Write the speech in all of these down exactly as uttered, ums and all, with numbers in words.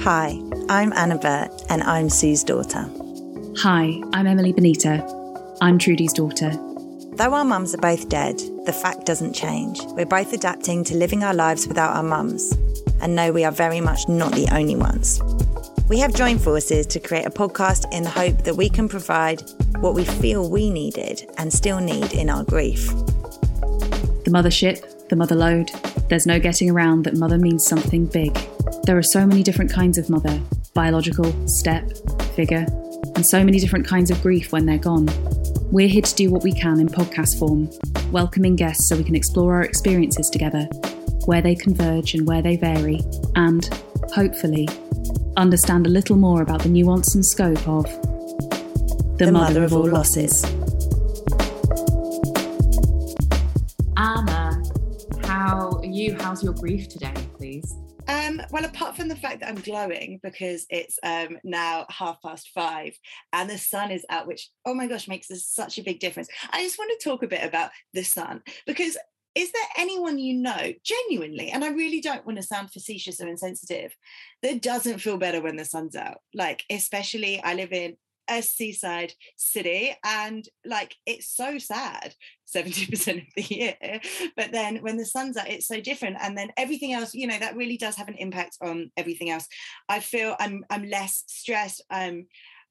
Hi, I'm Anna Burt and I'm Sue's daughter. Hi, I'm Emily Benita. I'm Trudy's daughter. Though our mums are both dead, the fact doesn't change. We're both adapting to living our lives without our mums. And no, we are very much not the only ones. We have joined forces to create a podcast in the hope that we can provide what we feel we needed and still need in our grief. The mothership, the mother load, there's no getting around that mother means something big. There are so many different kinds of mother, biological, step, figure, and so many different kinds of grief when they're gone. We're here to do what we can in podcast form, welcoming guests so we can explore our experiences together, where they converge and where they vary, and, hopefully, understand a little more about the nuance and scope of the, the mother, mother of all losses. Anna, how are you? How's your grief today, please? Um, well, apart from the fact that I'm glowing because it's um, now half past five and the sun is out, which, oh my gosh, makes such a big difference. I just want to talk a bit about the sun because is there anyone you know, genuinely, and I really don't want to sound facetious or insensitive, that doesn't feel better when the sun's out? Like, especially I live in a seaside city and like it's so sad seventy percent of the year, but then when the sun's out it's so different, and then everything else, you know, that really does have an impact on everything else. I feel I'm I'm less stressed, um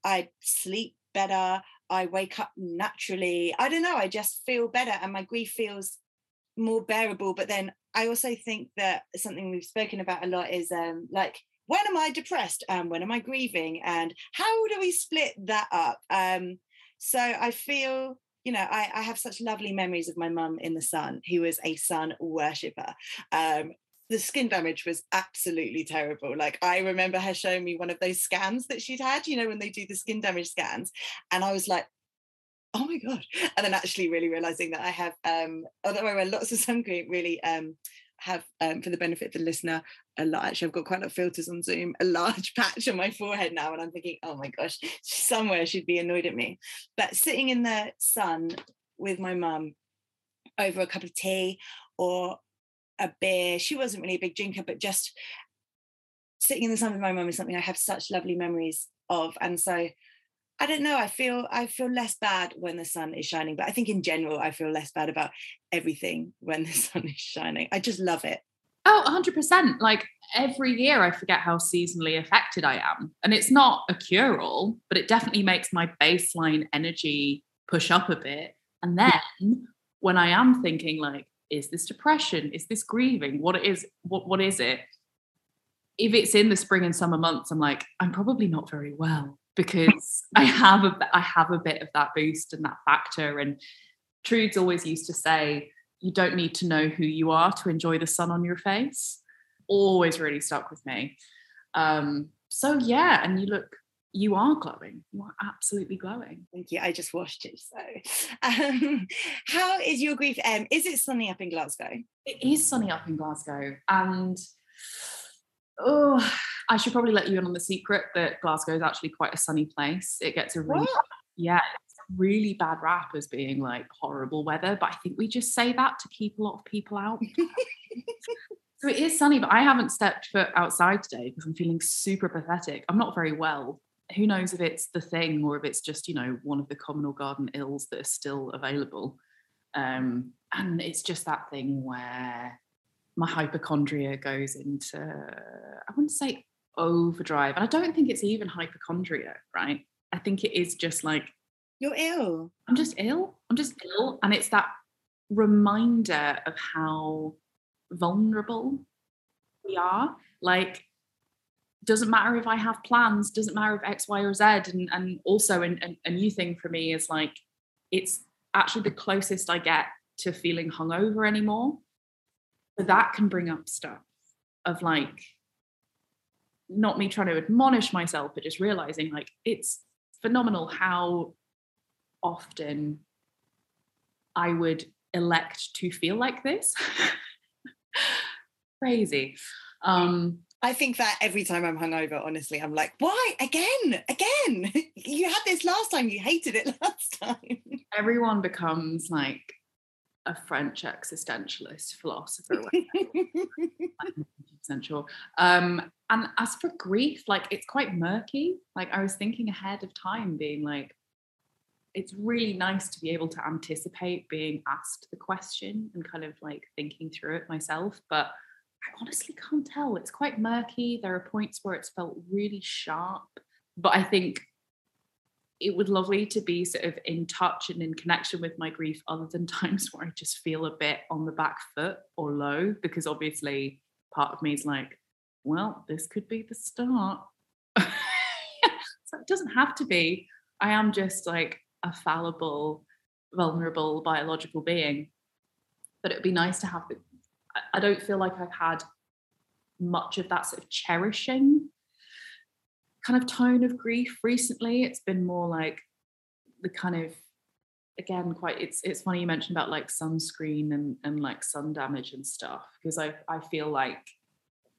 I sleep better, I wake up naturally, I don't know, I just feel better and my grief feels more bearable. But then I also think that something we've spoken about a lot is um like when am I depressed and when am I grieving and how do we split that up? Um, so I feel, you know, I, I have such lovely memories of my mum in the sun, who was a sun worshipper. Um, the skin damage was absolutely terrible. Like I remember her showing me one of those scans that she'd had, you know, when they do the skin damage scans. And I was like, oh my God. And then actually really realizing that I have, um, although I wear lots of sun cream, really, um, have um, for the benefit of the listener, a lot, actually I've got quite a lot of filters on Zoom, a large patch on my forehead now, and I'm thinking, oh my gosh, somewhere she'd be annoyed at me. But sitting in the sun with my mum over a cup of tea or a beer, she wasn't really a big drinker, but just sitting in the sun with my mum is something I have such lovely memories of. And so I don't know, I feel I feel less bad when the sun is shining, but I think in general, I feel less bad about everything when the sun is shining. I just love it. Oh, one hundred percent. Like every year I forget how seasonally affected I am. And it's not a cure-all, but it definitely makes my baseline energy push up a bit. And then when I am thinking like, is this depression? Is this grieving? What is, what, what is it? If it's in the spring and summer months, I'm like, I'm probably not very well. Because I have a I have a bit of that boost and that factor. And Trude's always used to say, you don't need to know who you are to enjoy the sun on your face. Always really stuck with me. Um, so yeah, and you look, you are glowing. You are absolutely glowing. Thank you. I just washed it. So um, how is your grief? Um, is it sunny up in Glasgow? It is sunny up in Glasgow. And oh, I should probably let you in on the secret that Glasgow is actually quite a sunny place. It gets a really, what? yeah, it's a really bad rap as being like horrible weather, but I think we just say that to keep a lot of people out. So it is sunny, but I haven't stepped foot outside today because I'm feeling super pathetic. I'm not very well. Who knows if it's the thing or if it's just, you know, one of the communal garden ills that are still available. Um, and it's just that thing where my hypochondria goes into, I wouldn't say overdrive, and I don't think it's even hypochondria, right? I think it is just like, you're ill. I'm just ill. I'm just ill. And it's that reminder of how vulnerable we are. Like, doesn't matter if I have plans, doesn't matter if X, Y, or Z. And, and also an, an, a new thing for me is like, it's actually the closest I get to feeling hungover anymore. But that can bring up stuff of like, not me trying to admonish myself, but just realizing like, it's phenomenal how often I would elect to feel like this. Crazy. Um, I think that every time I'm hungover, honestly, I'm like, why? Again, again. You had this last time. You hated it last time. Everyone becomes like a French existentialist philosopher. I'm essential. Um, and as for grief, like, it's quite murky. Like, I was thinking ahead of time, being like, it's really nice to be able to anticipate being asked the question and kind of like thinking through it myself. But I honestly can't tell. It's quite murky. There are points where it's felt really sharp. But I think it was lovely to be sort of in touch and in connection with my grief, other than times where I just feel a bit on the back foot or low, because obviously part of me is like, well, this could be the start. So it doesn't have to be. I am just like a fallible, vulnerable biological being. But it'd be nice to have the, I don't feel like I've had much of that sort of cherishing kind of tone of grief recently. It's been more like the kind of, again, quite, it's it's funny you mentioned about like sunscreen and, and like sun damage and stuff, because I, I feel like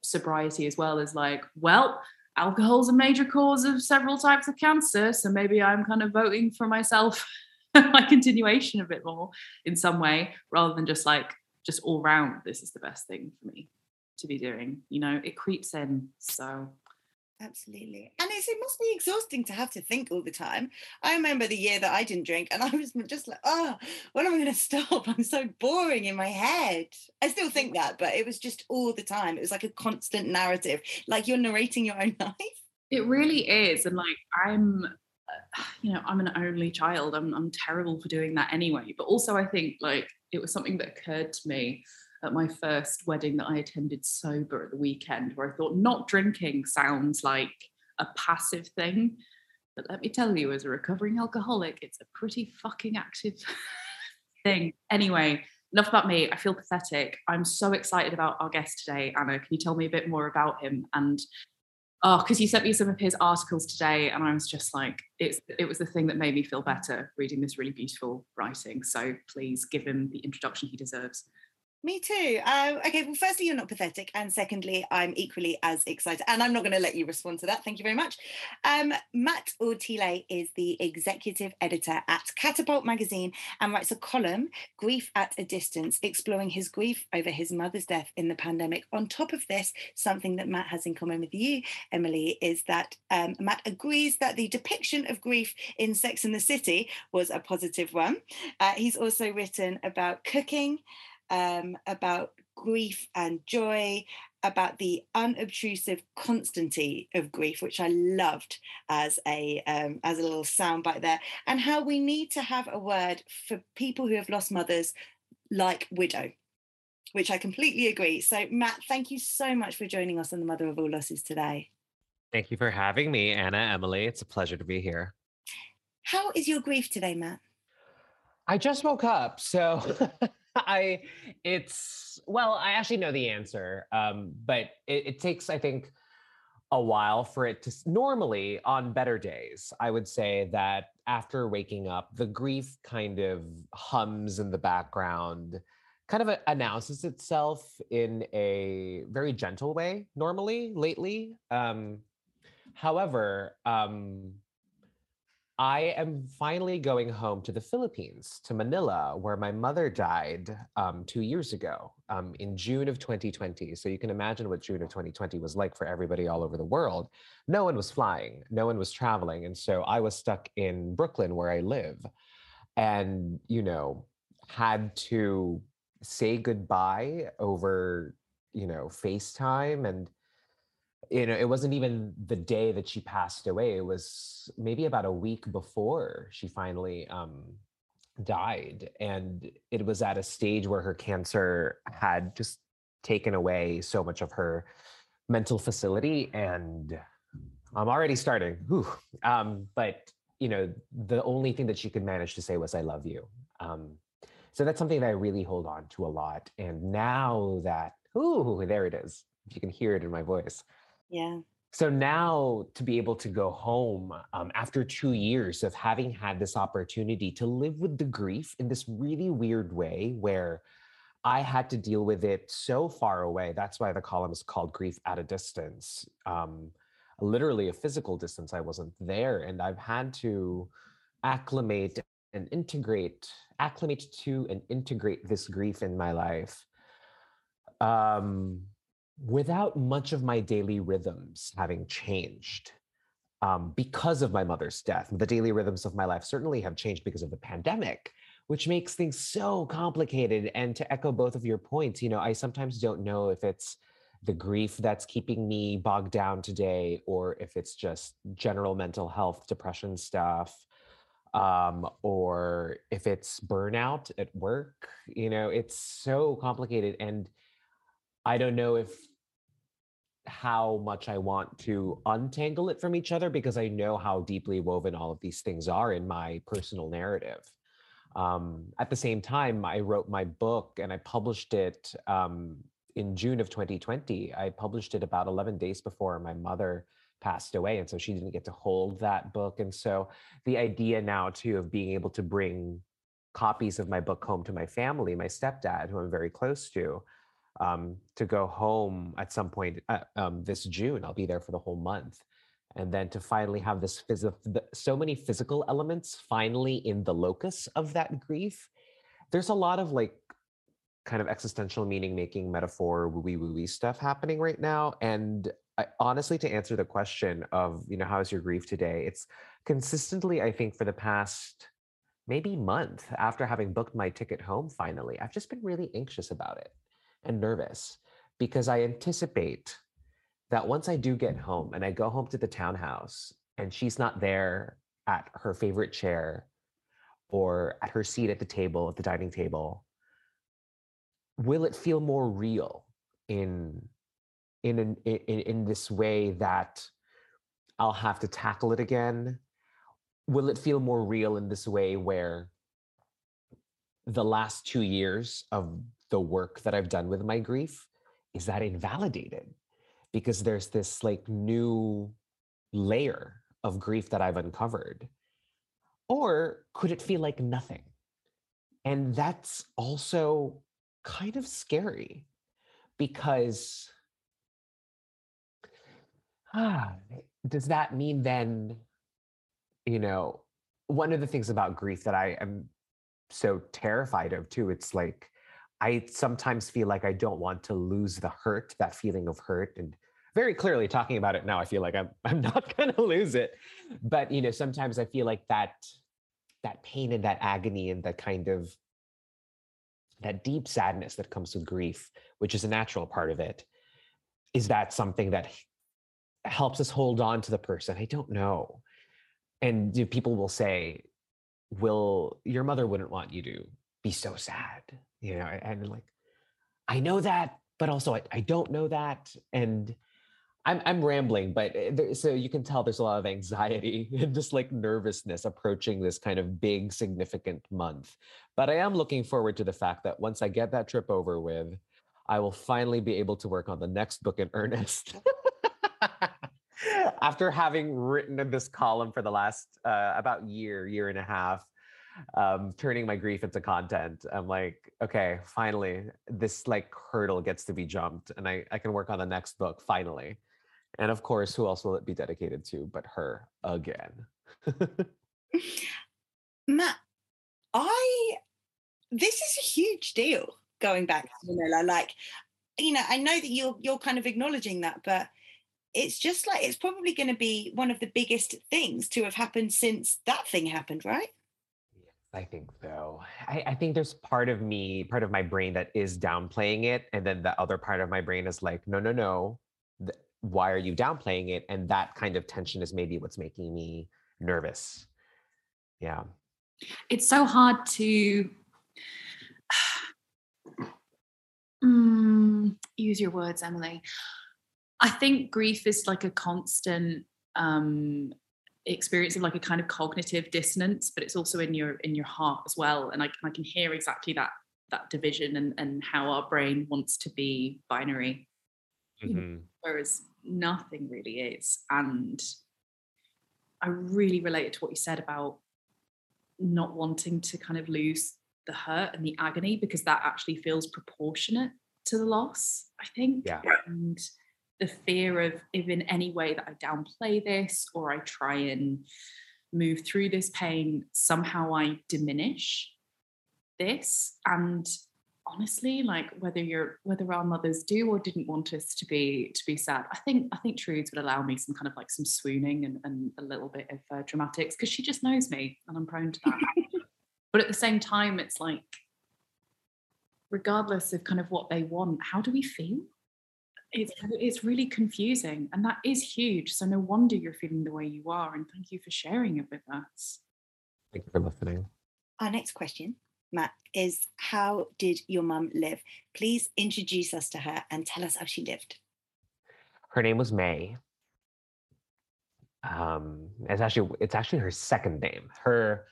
sobriety as well is like, well, alcohol's a major cause of several types of cancer, so maybe I'm kind of voting for myself my continuation a bit more in some way, rather than just like, just all round, this is the best thing for me to be doing. You know, it creeps in, so. Absolutely. And it's, it must be exhausting to have to think all the time. I remember the year that I didn't drink, and I was just like, oh, when am I going to stop? I'm so boring in my head. I still think that, but it was just all the time. It was like a constant narrative, like you're narrating your own life. It really is. And like, I'm, you know, I'm an only child. I'm, I'm terrible for doing that anyway. But also I think like it was something that occurred to me at my first wedding that I attended sober at the weekend, where I thought not drinking sounds like a passive thing. But let me tell you, as a recovering alcoholic, it's a pretty fucking active thing. Anyway, enough about me. I feel pathetic. I'm so excited about our guest today, Anna. Can you tell me a bit more about him? And oh, because you sent me some of his articles today, and I was just like, it's, it was the thing that made me feel better, reading this really beautiful writing. So please give him the introduction he deserves. Me too. Um, okay, well, firstly, you're not pathetic. And secondly, I'm equally as excited. And I'm not going to let you respond to that. Thank you very much. Um, Matt Ortile is the executive editor at Catapult magazine and writes a column, Grief at a Distance, exploring his grief over his mother's death in the pandemic. On top of this, something that Matt has in common with you, Emily, is that um, Matt agrees that the depiction of grief in Sex and the City was a positive one. Uh, he's also written about cooking, Um, about grief and joy, about the unobtrusive constancy of grief, which I loved as a um, as a little soundbite there, and how we need to have a word for people who have lost mothers, like widow, which I completely agree. So, Matt, thank you so much for joining us on The Mother of All Losses today. Thank you for having me, Anna, Emily. It's a pleasure to be here. How is your grief today, Matt? I just woke up, so... I, it's, well, I actually know the answer, um, but it, it takes, I think, a while for it to, normally on better days, I would say that after waking up, the grief kind of hums in the background, kind of announces itself in a very gentle way, normally, lately. Um, however, um, I am finally going home to the Philippines, to Manila, where my mother died um, two years ago um, in June of twenty twenty. So you can imagine what June of twenty twenty was like for everybody all over the world. No one was flying, no one was traveling. And so I was stuck in Brooklyn where I live and, you know, had to say goodbye over, you know, FaceTime. And you know, it wasn't even the day that she passed away. It was maybe about a week before she finally um, died. And it was at a stage where her cancer had just taken away so much of her mental facility. And I'm already starting. Um, but, you know, the only thing that she could manage to say was, I love you. Um, so that's something that I really hold on to a lot. And now that, ooh, there it is. You can hear it in my voice. Yeah. So now to be able to go home um, after two years of having had this opportunity to live with the grief in this really weird way where I had to deal with it so far away. That's why the column is called Grief at a Distance, um, literally a physical distance. I wasn't there. And I've had to acclimate and integrate, acclimate to and integrate this grief in my life. Um, without much of my daily rhythms having changed um, because of my mother's death. The daily rhythms of my life certainly have changed because of the pandemic, which makes things so complicated. And to echo both of your points, you know, I sometimes don't know if it's the grief that's keeping me bogged down today, or if it's just general mental health, depression stuff, um, or if it's burnout at work. You know, it's so complicated. And I don't know if how much I want to untangle it from each other, because I know how deeply woven all of these things are in my personal narrative. Um, at the same time, I wrote my book and I published it um, in June of twenty twenty. I published it about eleven days before my mother passed away, and so she didn't get to hold that book. And so the idea now too of being able to bring copies of my book home to my family, my stepdad, who I'm very close to, um, to go home at some point uh, um, this June. I'll be there for the whole month. And then to finally have this phys- so many physical elements finally in the locus of that grief. There's a lot of like kind of existential meaning making, metaphor, woo-wee woo-wee stuff happening right now. And I, honestly, to answer the question of, you know, how is your grief today? It's consistently, I think, for the past maybe month after having booked my ticket home finally, I've just been really anxious about it and nervous, because I anticipate that once I do get home and I go home to the townhouse and she's not there at her favorite chair or at her seat at the table, at the dining table, will it feel more real in, in, in, in, in this way that I'll have to tackle it again? Will it feel more real in this way where the last two years of the work that I've done with my grief, is that invalidated? Because there's this like new layer of grief that I've uncovered. Or could it feel like nothing? And that's also kind of scary, because ah, does that mean then, you know, one of the things about grief that I am so terrified of too, it's like, I sometimes feel like I don't want to lose the hurt, that feeling of hurt. And very clearly talking about it now, I feel like I'm I'm not going to lose it. But, you know, sometimes I feel like that, that pain and that agony and that kind of, that deep sadness that comes with grief, which is a natural part of it, is that something that helps us hold on to the person? I don't know. And you know, people will say, well, your mother wouldn't want you to be so sad, you know, and like, I know that, but also I, I don't know that. And I'm I'm rambling, but there, so you can tell there's a lot of anxiety and just like nervousness approaching this kind of big, significant month. But I am looking forward to the fact that once I get that trip over with, I will finally be able to work on the next book in earnest. After having written this column for the last uh, about year, year and a half, Um, turning my grief into content. I'm like, okay, finally, this like hurdle gets to be jumped and I, I can work on the next book finally. And of course, who else will it be dedicated to but her again? Matt, I, this is a huge deal going back to Manila. Like, you know, I know that you're, you're kind of acknowledging that, but it's just like, it's probably going to be one of the biggest things to have happened since that thing happened, right? I think so. I, I think there's part of me, part of my brain that is downplaying it. And then the other part of my brain is like, no, no, no. Th- why are you downplaying it? And that kind of tension is maybe what's making me nervous. Yeah. It's so hard to mm, use your words, Emily. I think grief is like a constant um experience of like a kind of cognitive dissonance, but it's also in your in your heart as well. And I, I can hear exactly that that division and, and how our brain wants to be binary, mm-hmm. whereas nothing really is. And I really related to what you said about not wanting to kind of lose the hurt and the agony, because that actually feels proportionate to the loss, I think. Yeah. And the fear of if in any way that I downplay this or I try and move through this pain, somehow I diminish this. And honestly, like whether you're whether our mothers do or didn't want us to be to be sad. I think I think Trudes would allow me some kind of like some swooning and, and a little bit of uh, dramatics, because she just knows me and I'm prone to that. But at the same time, it's like, regardless of kind of what they want, how do we feel? It's it's really confusing, and that is huge. So no wonder you're feeling the way you are, and thank you for sharing it with us. Thank you for listening. Our next question, Matt, is how did your mum live? Please introduce us to her and tell us how she lived. Her name was May. Um, it's actually it's actually her second name. Her,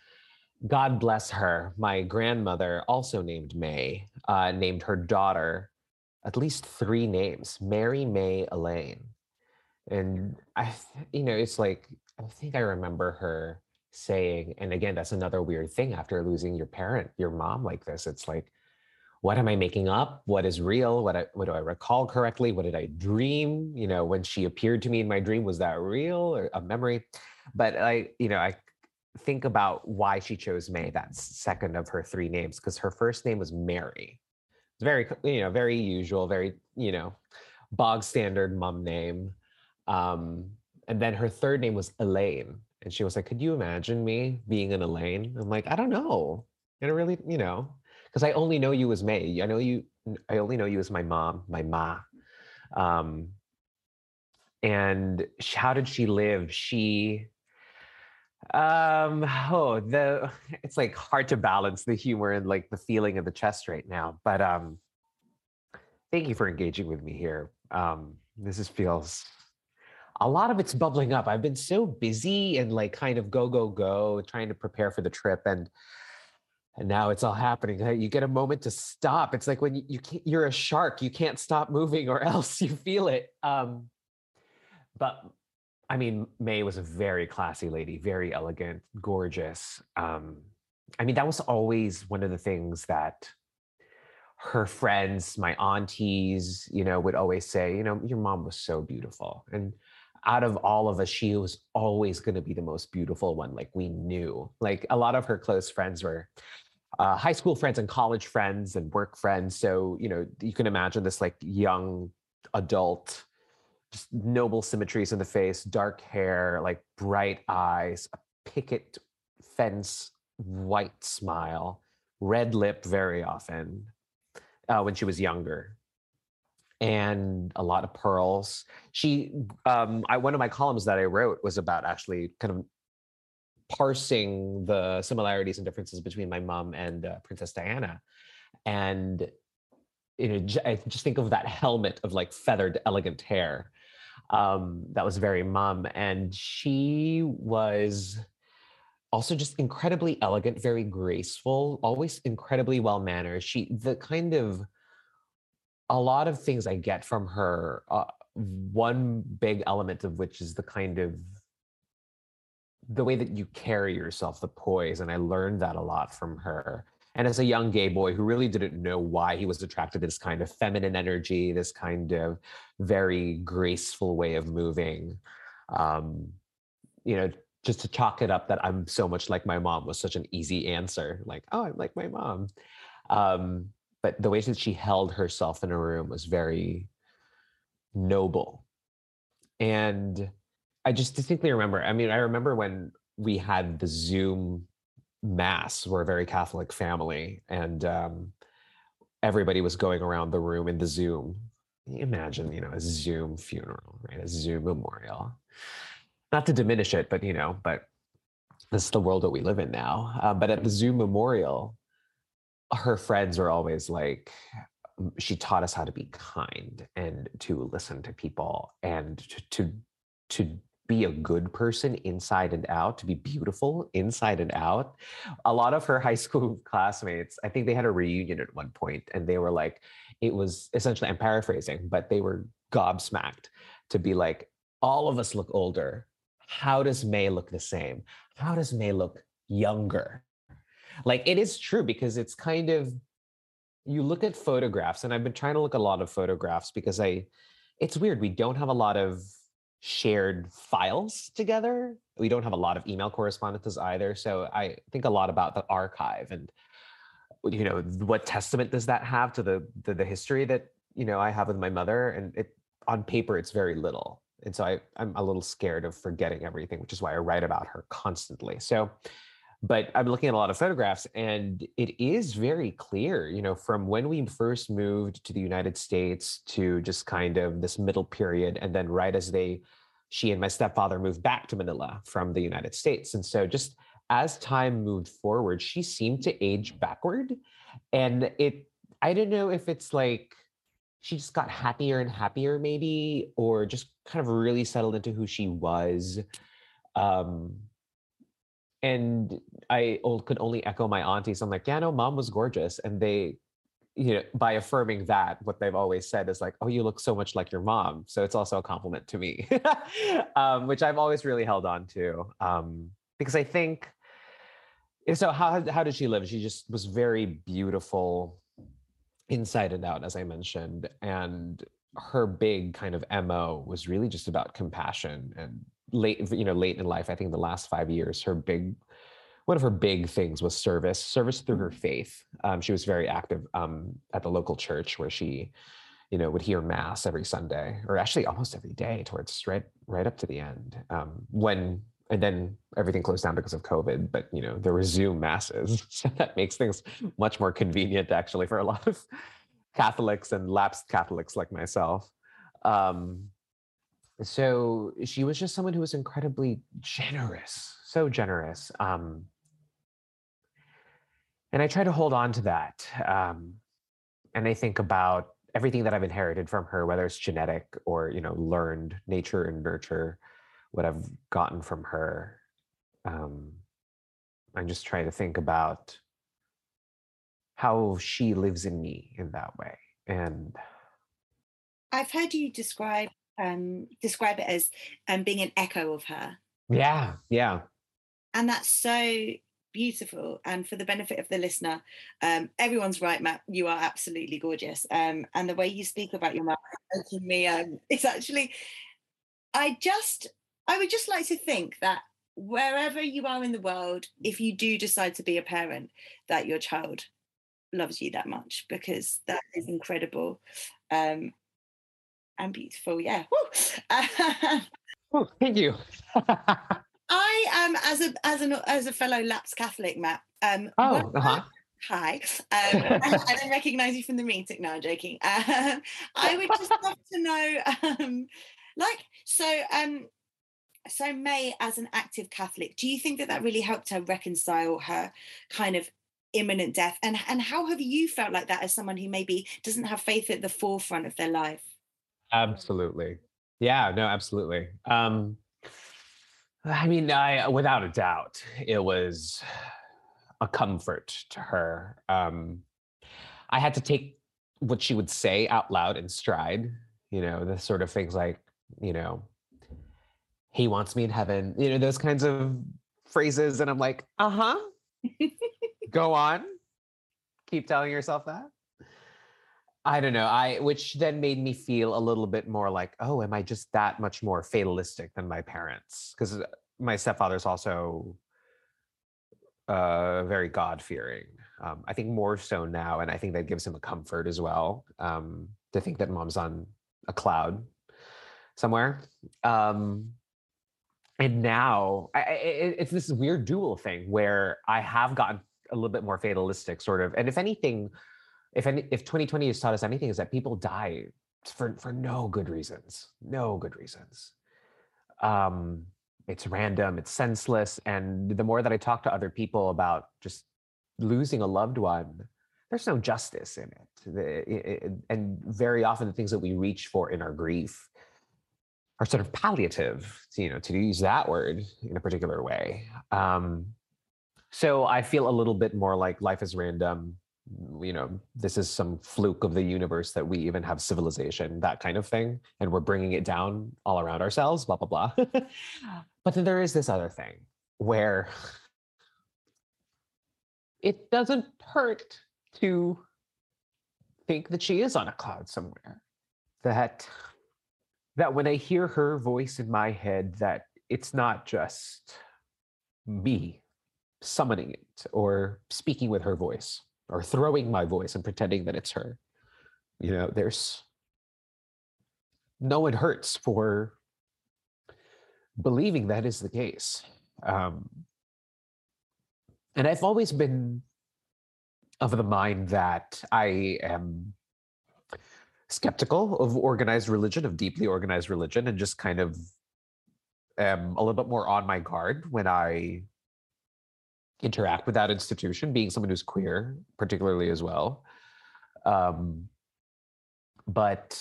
God bless her, my grandmother, also named May, uh, named her daughter at least three names: Mary, May, Elaine. And I, you know, it's like, I think I remember her saying, and again, that's another weird thing after losing your parent, your mom like this, it's like, what am I making up? What is real? What I, what do I recall correctly? What did I dream? You know, when she appeared to me in my dream, was that real or a memory? But I, you know, I think about why she chose May, that second of her three names, because her first name was Mary. It's very, you know, very usual, very, you know, bog standard mom name. Um, and then her third name was Elaine. And she was like, could you imagine me being an Elaine? I'm like, I don't know. I don't really, you know, because I only know you as May. I know you, I only know you as my mom, my ma. Um, and how did she live? She, um, oh, the, it's like hard to balance the humor and like the feeling of the chest right now. But um, thank you for engaging with me here. Um, this is feels... a lot of it's bubbling up. I've been so busy and like kind of go, go, go, trying to prepare for the trip. And and now it's all happening. You get a moment to stop. It's like when you, you can't, you're a shark, you can't stop moving or else you feel it. Um, but I mean, May was a very classy lady, very elegant, gorgeous. Um, I mean, that was always one of the things that her friends, my aunties, you know, would always say, you know, your mom was so beautiful. And out of all of us, she was always going to be the most beautiful one. Like we knew, like a lot of her close friends were uh, high school friends and college friends and work friends. So, you know, you can imagine this like young adult, just noble symmetries in the face, dark hair, like bright eyes, a picket fence, white smile, red lip very often uh, when she was younger. And a lot of pearls. She, um, I, one of my columns that I wrote was about actually kind of parsing the similarities and differences between my mom and uh, Princess Diana. And, you know, j- I just think of that helmet of like feathered, elegant hair. Um, that was very mom. And she was also just incredibly elegant, very graceful, always incredibly well-mannered. She, the kind of, a lot of things I get from her, uh, one big element of which is the kind of, the way that you carry yourself, the poise, and I learned that a lot from her. And as a young gay boy who really didn't know why he was attracted to this kind of feminine energy, this kind of very graceful way of moving, um, you know, just to chalk it up that I'm so much like my mom was such an easy answer. Like, oh, I'm like my mom. Um, But the way that she held herself in a room was very noble. And I just distinctly remember, I mean, I remember when we had the Zoom mass, we're a very Catholic family, and um, everybody was going around the room in the Zoom. Can you imagine, you know, a Zoom funeral, right? A Zoom memorial. Not to diminish it, but, you know, but this is the world that we live in now. Uh, but at the Zoom memorial, her friends were always like, she taught us how to be kind and to listen to people and to, to to be a good person inside and out, to be beautiful inside and out. A lot of her high school classmates, I think they had a reunion at one point, and they were like, it was essentially, I'm paraphrasing, but they were gobsmacked to be like, all of us look older. How does May look the same? How does May look younger? Like, it is true, because it's kind of, you look at photographs, and I've been trying to look at a lot of photographs because I, it's weird. We don't have a lot of shared files together. We don't have a lot of email correspondences either. So I think a lot about the archive and you know, what testament does that have to the, the, the history that, you know, I have with my mother? And it, on paper, it's very little. And so I, I'm a little scared of forgetting everything, which is why I write about her constantly. So, but I'm looking at a lot of photographs, and it is very clear, you know, from when we first moved to the United States to just kind of this middle period. And then right as they, she and my stepfather moved back to Manila from the United States. And so just as time moved forward, she seemed to age backward. And it, I don't know if it's like, she just got happier and happier maybe, or just kind of really settled into who she was. Um, and I could only echo my aunties. I'm like, yeah, no, mom was gorgeous. And they, you know, by affirming that, what they've always said is like, oh, you look so much like your mom. So it's also a compliment to me, um, which I've always really held on to. Um, because I think, so how, how did she live? She just was very beautiful inside and out, as I mentioned. And her big kind of M O was really just about compassion. And late, you know, late in life, I think the last five years, her big, one of her big things was service, service through her faith. Um, she was very active um, at the local church where she, you know, would hear mass every Sunday, or actually almost every day towards right, right up to the end. Um, when, and then everything closed down because of COVID, but, you know, there were Zoom masses. So that makes things much more convenient actually for a lot of Catholics and lapsed Catholics like myself. Um, so she was just someone who was incredibly generous, so generous. Um, and I try to hold on to that. Um, and I think about everything that I've inherited from her, whether it's genetic or, you know, learned, nature and nurture, what I've gotten from her. Um, I'm just trying to think about how she lives in me in that way. And I've heard you describe um, describe it as um, being an echo of her. Yeah, yeah. And that's so beautiful. And for the benefit of the listener, um, everyone's right, Matt, you are absolutely gorgeous. Um, and the way you speak about your mum, me, um, it's actually, I just... I would just like to think that wherever you are in the world, if you do decide to be a parent, that your child loves you that much, because that is incredible um, and beautiful. Yeah. Oh, thank you. I am, as a as an as a fellow lapsed Catholic, Matt. Um, oh. Uh-huh. Hi, um, I don't recognise you from the meeting. No, I'm joking. Um, I would just love to know, um, like, so. Um, So May, as an active Catholic, do you think that that really helped her reconcile her kind of imminent death? And and how have you felt like that as someone who maybe doesn't have faith at the forefront of their life? Absolutely. Yeah, no, absolutely. Um, I mean, I, without a doubt, it was a comfort to her. Um, I had to take what she would say out loud in stride, you know, the sort of things like, you know, he wants me in heaven, you know, those kinds of phrases. And I'm like, uh-huh, go on. Keep telling yourself that. I don't know. I, which then made me feel a little bit more like, oh, am I just that much more fatalistic than my parents? Because my stepfather's also uh, very God-fearing. Um, I think more so now. And I think that gives him a comfort as well, um, to think that mom's on a cloud somewhere. Um, And now I, it, it's this weird dual thing where I have gotten a little bit more fatalistic sort of. And if anything, if any, if twenty twenty has taught us anything, is that people die for, for no good reasons, no good reasons. Um, it's random, it's senseless. And the more that I talk to other people about just losing a loved one, there's no justice in it. The, it, it and very often the things that we reach for in our grief are sort of palliative, you know, to use that word in a particular way. Um, so I feel a little bit more like life is random. You know, this is some fluke of the universe that we even have civilization, that kind of thing. And we're bringing it down all around ourselves, blah, blah, blah. But then there is this other thing where it doesn't hurt to think that she is on a cloud somewhere, that that when I hear her voice in my head, that it's not just me summoning it or speaking with her voice, or throwing my voice and pretending that it's her. You know, there's no one hurts for believing that is the case. Um, and I've always been of the mind that I am skeptical of organized religion, of deeply organized religion, and just kind of am a little bit more on my guard when I interact with that institution, being someone who's queer, particularly as well. Um, but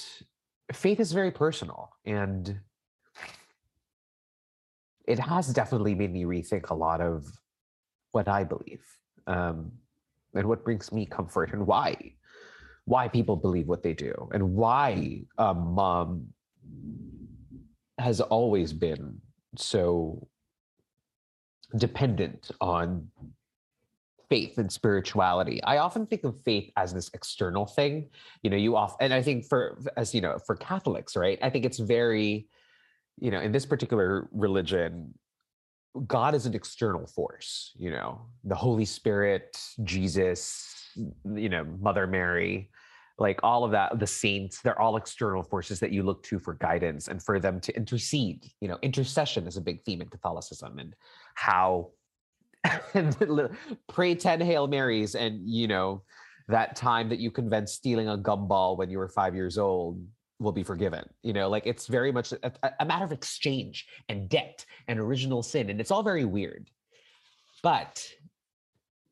faith is very personal, and it has definitely made me rethink a lot of what I believe, um, and what brings me comfort, and why, why people believe what they do, and why um, mom has always been so dependent on faith and spirituality. I often think of faith as this external thing, you know, you often, and I think for, as you know, for Catholics, right? I think it's very, you know, in this particular religion, God is an external force, you know, the Holy Spirit, Jesus, you know, Mother Mary, like all of that, the saints, they're all external forces that you look to for guidance and for them to intercede. You know, intercession is a big theme in Catholicism, and how and pray ten Hail Marys, and, you know, that time that you convinced stealing a gumball when you were five years old will be forgiven. You know, like it's very much a, a matter of exchange and debt and original sin. And it's all very weird. But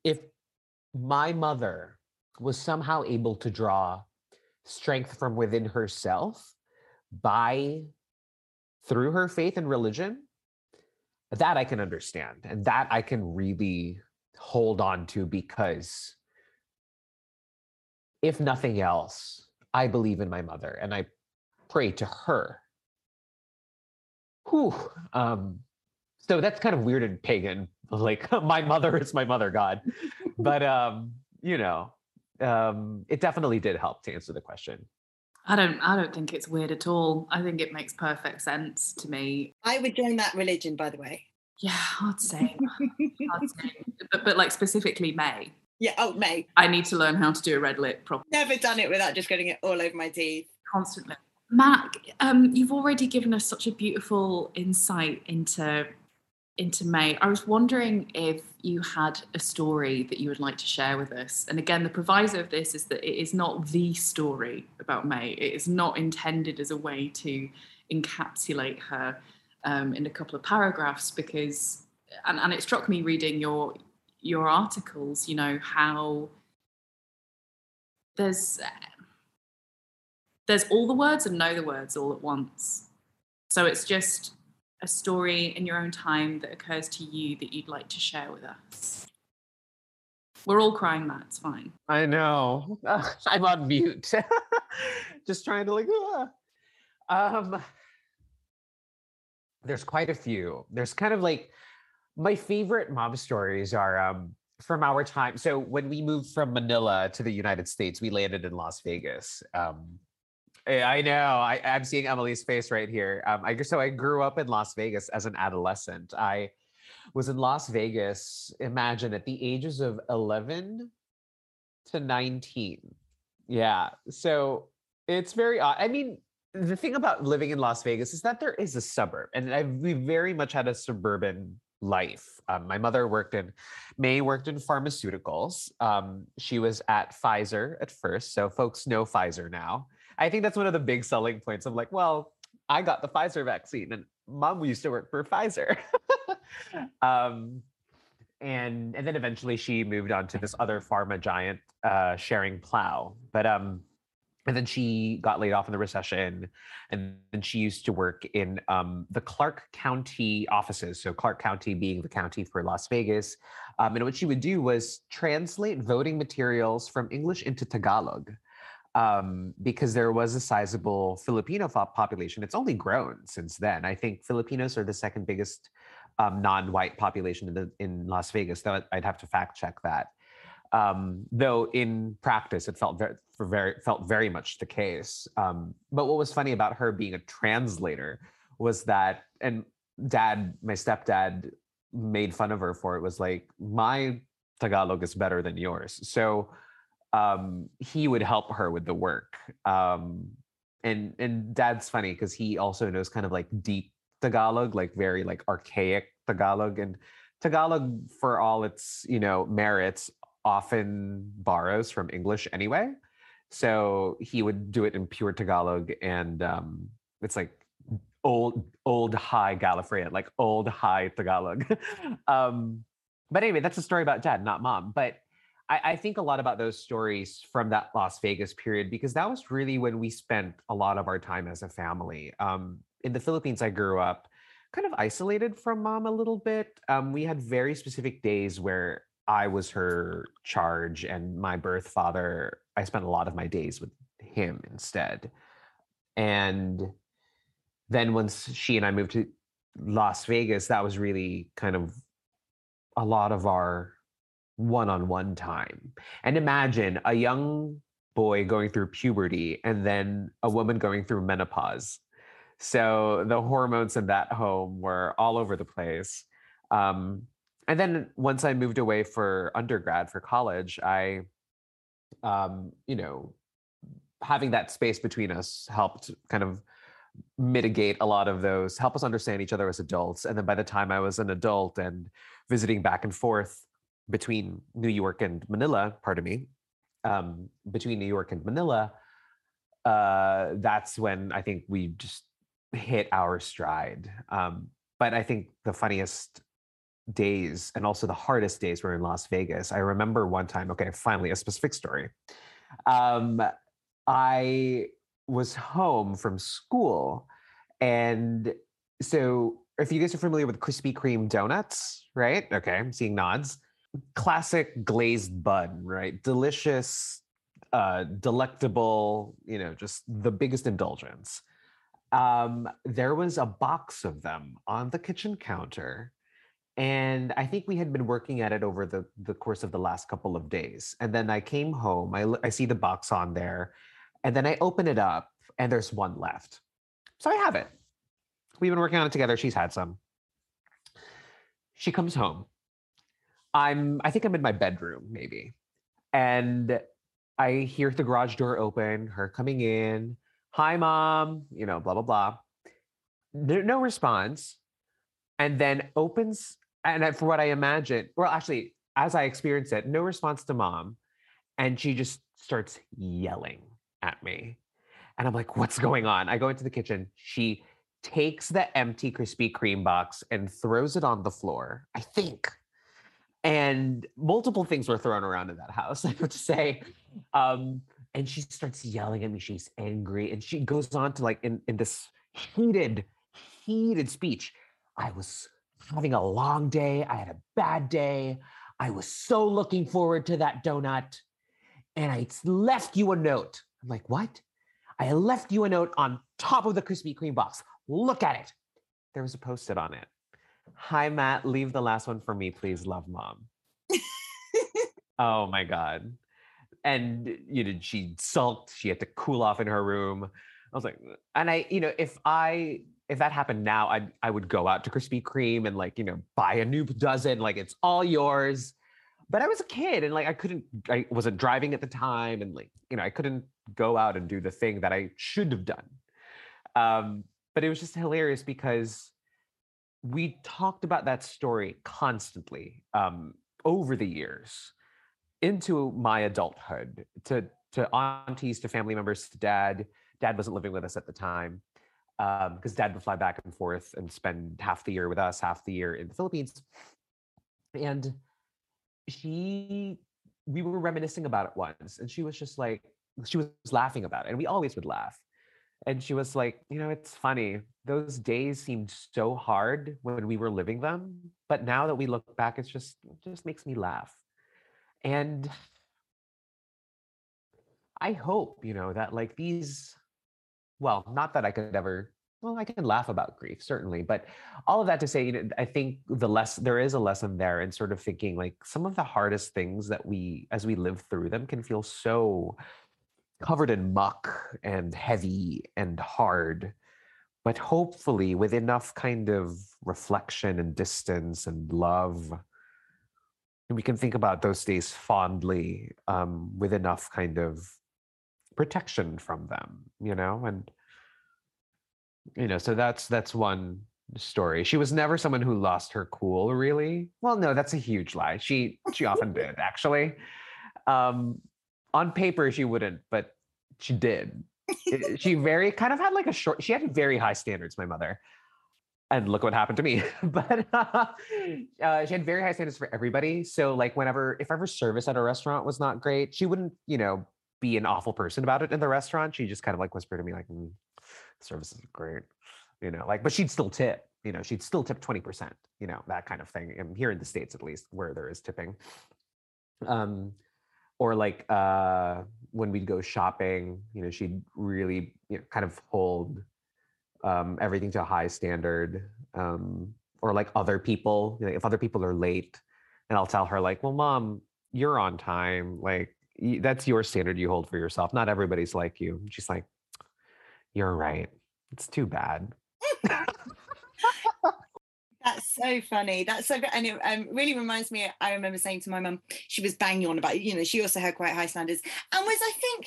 if my mother was somehow able to draw strength from within herself by, through her faith and religion, that I can understand, and that I can really hold on to, because if nothing else, I believe in my mother and I pray to her. Whew. Um, so that's kind of weird and pagan, like my mother is my mother, God. But, um, you know, um, it definitely did help to answer the question. I don't I don't think it's weird at all. I think it makes perfect sense to me. I would join that religion, by the way. Yeah, hard to say. hard to say. But, but like specifically May. Yeah, oh, May. I need to learn how to do a red lip properly. Never done it without just getting it all over my teeth. Constantly. Matt, um, you've already given us such a beautiful insight into, into May. I was wondering if you had a story that you would like to share with us. And again, the proviso of this is that it is not the story about May. It is not intended as a way to encapsulate her um, in a couple of paragraphs, because, and, and it struck me reading your your articles, you know, how there's uh, there's all the words and no the words all at once. So it's just a story in your own time that occurs to you that you'd like to share with us. We're all crying, Matt, it's fine. I know. Uh, I'm on mute. Just trying to like, ah. um, there's quite a few. There's kind of like, my favorite mom stories are um, from our time. So when we moved from Manila to the United States, we landed in Las Vegas. Um, I know. I, I'm seeing Emily's face right here. Um, I so I grew up in Las Vegas as an adolescent. I was in Las Vegas, imagine, at the ages of eleven to nineteen. Yeah. So it's very odd. I mean, the thing about living in Las Vegas is that there is a suburb, and I, we very much had a suburban life. Um, my mother worked in, May worked in pharmaceuticals. Um, she was at Pfizer at first. So folks know Pfizer now. I think that's one of the big selling points. I'm like, well, I got the Pfizer vaccine, and mom used to work for Pfizer. um, and and then eventually she moved on to this other pharma giant, uh, Sharing Plow. But um, and then she got laid off in the recession, and then she used to work in um, the Clark County offices. So Clark County being the county for Las Vegas. Um, and what she would do was translate voting materials from English into Tagalog. Um, because there was a sizable Filipino population. It's only grown since then. I think Filipinos are the second biggest um, non-white population in, the, in Las Vegas, though I'd have to fact check that. Um, though in practice, it felt very, very, felt very much the case. Um, but what was funny about her being a translator was that, and dad, my stepdad made fun of her for it, was like, my Tagalog is better than yours. So um, he would help her with the work. Um, and and Dad's funny because he also knows kind of like deep Tagalog, like very like archaic Tagalog. And Tagalog, for all its, you know, merits, often borrows from English anyway. So he would do it in pure Tagalog, and um, it's like old, old high Gallifreyan, like old high Tagalog. um, but anyway, that's a story about Dad, not Mom. But I, I think a lot about those stories from that Las Vegas period, because that was really when we spent a lot of our time as a family. Um, in the Philippines, I grew up kind of isolated from Mom a little bit. Um, we had very specific days where I was her charge, and my birth father, I spent a lot of my days with him instead. And then once she and I moved to Las Vegas, that was really kind of a lot of our one-on-one time. And imagine a young boy going through puberty and then a woman going through menopause. So the hormones in that home were all over the place. Um, and then once I moved away for undergrad, for college, I, um, you know, having that space between us helped kind of mitigate a lot of those, help us understand each other as adults. And then by the time I was an adult and visiting back and forth between New York and Manila, pardon me, um, between New York and Manila, uh, that's when I think we just hit our stride. Um, but I think the funniest days and also the hardest days were in Las Vegas. I remember one time, okay, finally a specific story. Um, I was home from school. And so if you guys are familiar with Krispy Kreme donuts, right? Okay, I'm seeing nods. Classic glazed bun, right? Delicious, uh, delectable, you know, just the biggest indulgence. Um, there was a box of them on the kitchen counter. And I think we had been working at it over the, the course of the last couple of days. And then I came home, I, I see the box on there. And then I open it up and there's one left. So I have it. We've been working on it together. She's had some. She comes home. I'm, I think I'm in my bedroom maybe. And I hear the garage door open, her coming in. Hi, Mom, you know, blah, blah, blah. No, no response. And then opens, and for what I imagine, well, actually, as I experienced it, no response to Mom. And she just starts yelling at me. And I'm like, what's going on? I go into the kitchen. She takes the empty Krispy Kreme box and throws it on the floor, I think. And multiple things were thrown around in that house, I have to say. Um, and she starts yelling at me. She's angry. And she goes on to like, in, in this heated, heated speech, I was having a long day. I had a bad day. I was so looking forward to that donut. And I left you a note. I'm like, what? I left you a note on top of the Krispy Kreme box. Look at it. There was a Post-it on it. Hi, Matt, leave the last one for me, please. Love, Mom. Oh my God. And you know, she sulked. She had to cool off in her room. I was like, and I, you know, if I, if that happened now, I I would go out to Krispy Kreme and like, you know, buy a new dozen, like it's all yours. But I was a kid and like, I couldn't, I wasn't driving at the time. And like, you know, I couldn't go out and do the thing that I should have done. Um, but it was just hilarious because we talked about that story constantly um, over the years into my adulthood, to, to aunties, to family members, to Dad. Dad wasn't living with us at the time. Um, because Dad would fly back and forth and spend half the year with us, half the year in the Philippines. And she, we were reminiscing about it once, and she was just like, she was laughing about it, and we always would laugh. And she was like, you know, it's funny. Those days seemed so hard when we were living them, but now that we look back, it's just, it just makes me laugh. And I hope, you know, that like these, well, not that I could ever, well, I can laugh about grief, certainly. But all of that to say, you know, I think the less, there is a lesson there in sort of thinking like some of the hardest things that we, as we live through them, can feel so covered in muck and heavy and hard. But hopefully with enough kind of reflection and distance and love, And we can think about those days fondly, um, with enough kind of protection from them, you know? And, you know, so that's, that's one story. She was never someone who lost her cool, really. Well, no, that's a huge lie. She, she often did, actually. Um, on paper, she wouldn't, but she did. She very kind of had like a short, she had very high standards, my mother. And look what happened to me. But uh, uh, she had very high standards for everybody. So like whenever, if ever service at a restaurant was not great, she wouldn't, you know, be an awful person about it in the restaurant. She just kind of like whispered to me like, mm, service isn't great, you know, like, but she'd still tip, you know, she'd still tip twenty percent, you know, that kind of thing. And here in the States, at least where there is tipping. Um, or like uh, when we'd go shopping, you know, she'd really, you know, kind of hold Um, everything to a high standard, um, or like other people, you know, if other people are late and I'll tell her like, well, mom, you're on time. Like y- that's your standard you hold for yourself. Not everybody's like you. And she's like, you're right. It's too bad. That's so funny. That's so good. And it um, really reminds me, I remember saying to my mum, she was banging on about, you know, she also had quite high standards and was, I think,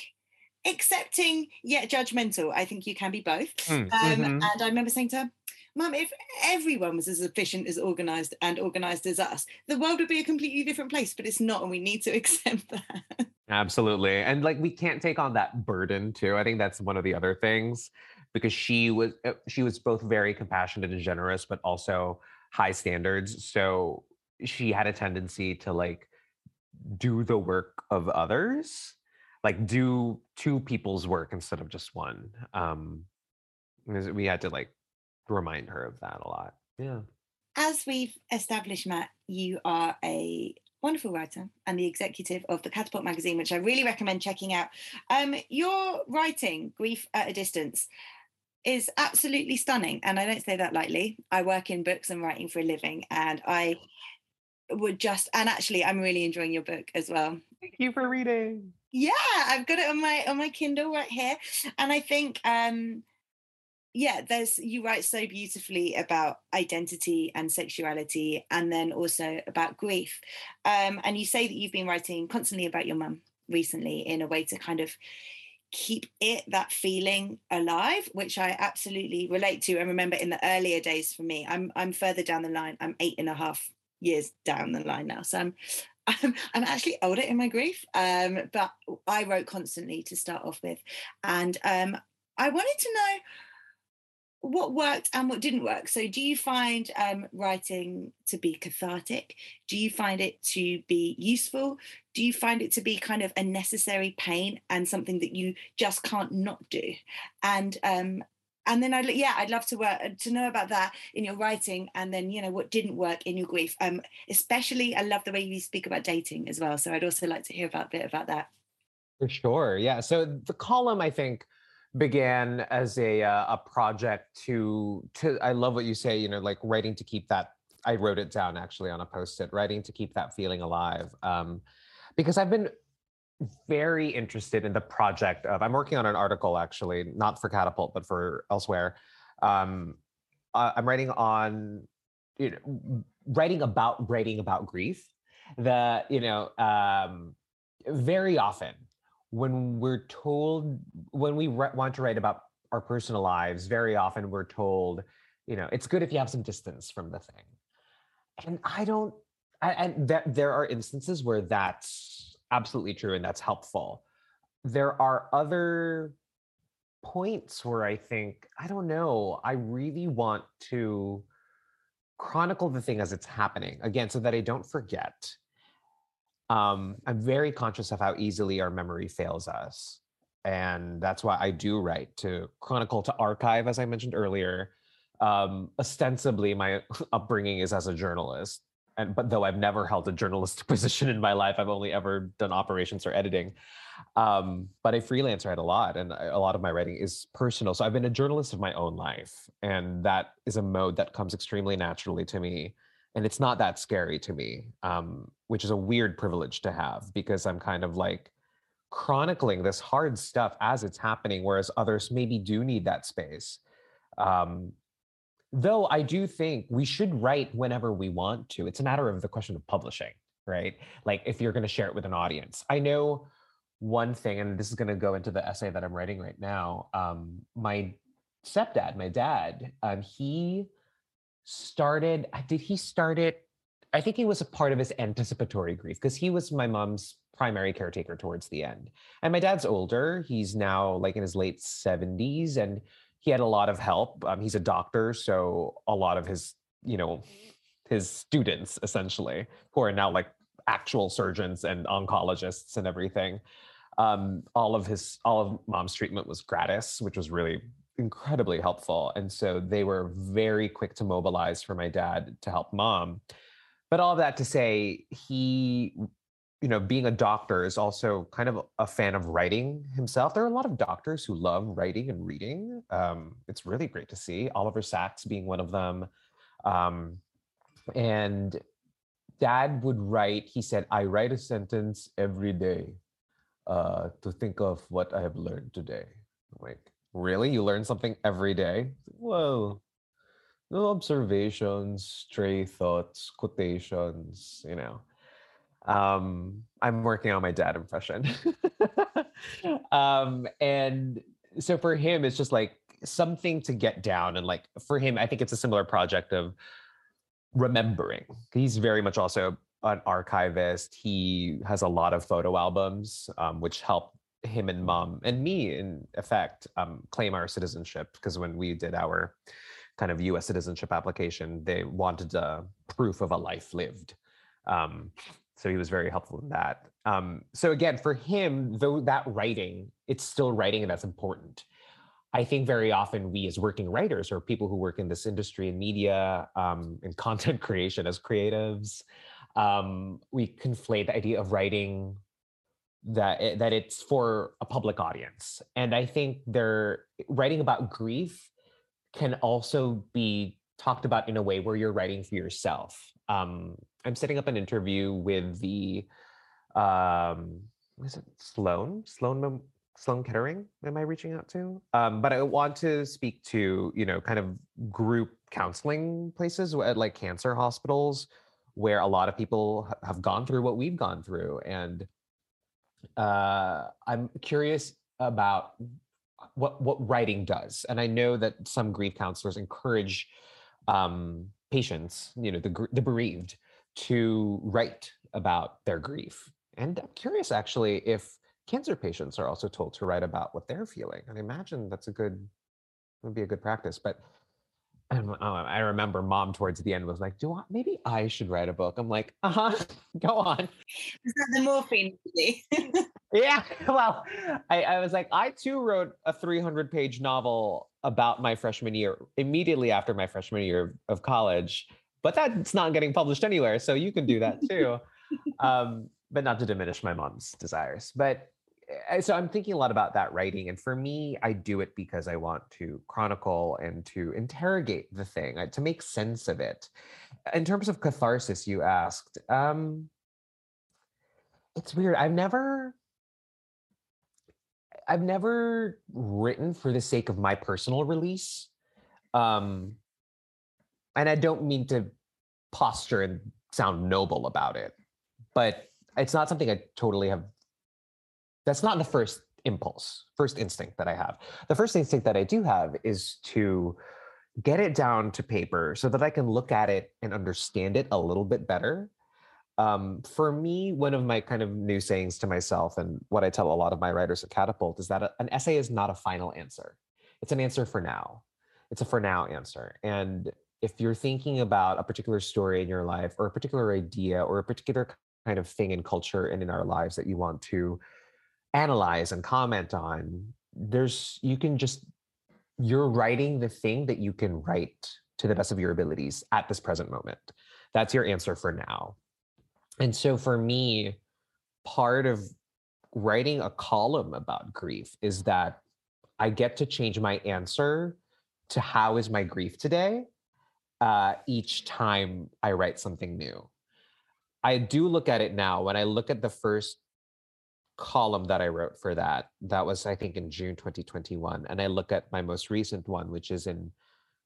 accepting yet judgmental. I think you can be both. Mm, um, mm-hmm. And I remember saying to her, Mum, if everyone was as efficient as organised and organised as us, the world would be a completely different place, but it's not, and we need to accept that. Absolutely. And like, we can't take on that burden too. I think that's one of the other things, because she was, she was both very compassionate and generous, but also high standards. So she had a tendency to like do the work of others, like do two people's work instead of just one. Um, we had to like remind her of that a lot. Yeah. As we've established, Matt, you are a wonderful writer and the executive of the Catapult magazine, which I really recommend checking out. Um, your writing, Grief at a Distance, is absolutely stunning. And I don't say that lightly. I work in books and writing for a living, and I would just, and actually I'm really enjoying your book as well. Thank you for reading. Yeah, I've got it on my on my Kindle right here. And I think, um, yeah, there's you write so beautifully about identity and sexuality, and then also about grief. Um, and you say that you've been writing constantly about your mum recently in a way to kind of keep it, that feeling alive, which I absolutely relate to. And remember in the earlier days for me, I'm I'm further down the line. I'm eight and a half years down the line now. So I'm I'm actually older in my grief, um, but I wrote constantly to start off with. And um, I wanted to know what worked and what didn't work. So do you find um, writing to be cathartic? Do you find it to be useful? Do you find it to be kind of a necessary pain and something that you just can't not do? And um, and then, I'd, yeah, I'd love to work, to know about that in your writing, and then, you know, what didn't work in your grief. Um, especially, I love the way you speak about dating as well. So I'd also like to hear about a bit about that. For sure, yeah. So the column, I think, began as a uh, a project to, to, I love what you say, you know, like writing to keep that, I wrote it down actually on a Post-it, writing to keep that feeling alive. Um, because I've been very interested in the project of, I'm working on an article actually, not for Catapult, but for elsewhere. Um, uh, I'm writing on, you know, writing about writing about grief. The, you know, um, very often when we're told, when we re- want to write about our personal lives, very often we're told, you know, it's good if you have some distance from the thing. And I don't, I, and th- there are instances where that's absolutely true, and that's helpful. There are other points where I think, I don't know, I really want to chronicle the thing as it's happening, again, so that I don't forget. Um, I'm very conscious of how easily our memory fails us. And that's why I do write to chronicle, to archive, as I mentioned earlier. Um, ostensibly, my upbringing is as a journalist. And, but though I've never held a journalist position in my life, I've only ever done operations or editing. Um, but I freelance write a lot, and a lot of my writing is personal. So I've been a journalist of my own life, and that is a mode that comes extremely naturally to me. And it's not that scary to me, um, which is a weird privilege to have, because I'm kind of like chronicling this hard stuff as it's happening, whereas others maybe do need that space. Um, Though I do think we should write whenever we want to. It's a matter of the question of publishing, right? Like if you're going to share it with an audience. I know one thing, and this is going to go into the essay that I'm writing right now. Um, my stepdad, my dad, um, he started, did he start it? I think he was a part of his anticipatory grief because he was my mom's primary caretaker towards the end. And my dad's older. He's now like in his late seventies and he had a lot of help. Um, he's a doctor. So a lot of his, you know, his students essentially who are now like actual surgeons and oncologists and everything. Um, all of his, all of mom's treatment was gratis, which was really incredibly helpful. And so they were very quick to mobilize for my dad to help mom. But all that to say, he, you know, being a doctor is also kind of a fan of writing himself. There are a lot of doctors who love writing and reading. Um, it's really great to see. Oliver Sacks being one of them. Um, and dad would write, he said, I write a sentence every day uh, to think of what I have learned today. I'm like, really? You learn something every day? Whoa. No observations, stray thoughts, quotations, you know. Um, I'm working on my dad impression. um, and so for him, it's just like something to get down. And like for him, I think it's a similar project of remembering. He's very much also an archivist. He has a lot of photo albums, um, which help him and mom and me, in effect, um, claim our citizenship. Because when we did our kind of U S citizenship application, they wanted a proof of a life lived. Um, so he was very helpful in that. Um, so again, for him, though that writing, it's still writing and that's important. I think very often we as working writers or people who work in this industry and media um, and content creation as creatives, um, we conflate the idea of writing that it, that it's for a public audience. And I think they're writing about grief can also be talked about in a way where you're writing for yourself. Um, I'm setting up an interview with the, um, was it Sloan? Sloan, Sloan Kettering, am I reaching out to? Um, but I want to speak to, you know, kind of group counseling places at like cancer hospitals where a lot of people have gone through what we've gone through. And uh, I'm curious about what what writing does. And I know that some grief counselors encourage um, patients, you know, the, the bereaved to write about their grief. And I'm curious actually if cancer patients are also told to write about what they're feeling. And I imagine that's a good, would be a good practice. But um, I remember mom towards the end was like, do I, maybe I should write a book. I'm like, uh-huh, go on. Is that the morphine? Yeah, well, I, I was like, I too wrote a three hundred page novel about my freshman year, immediately after my freshman year of college, but that's not getting published anywhere. So you can do that too, um, but not to diminish my mom's desires. But so I'm thinking a lot about that writing. And for me, I do it because I want to chronicle and to interrogate the thing, to make sense of it. In terms of catharsis, you asked, um, it's weird. I've never... I've never written for the sake of my personal release. Um, and I don't mean to posture and sound noble about it, but it's not something I totally have. That's not the first impulse, first instinct that I have. The first instinct that I do have is to get it down to paper so that I can look at it and understand it a little bit better. Um, for me, one of my kind of new sayings to myself and what I tell a lot of my writers at Catapult is that a, an essay is not a final answer. It's an answer for now. It's a for now answer. And if you're thinking about a particular story in your life or a particular idea or a particular kind of thing in culture and in our lives that you want to analyze and comment on, there's, you can just, you're writing the thing that you can write to the best of your abilities at this present moment. That's your answer for now. And so for me, part of writing a column about grief is that I get to change my answer to how is my grief today uh, each time I write something new. I do look at it now. When I look at the first column that I wrote for that, that was, I think, in June twenty twenty-one. And I look at my most recent one, which is in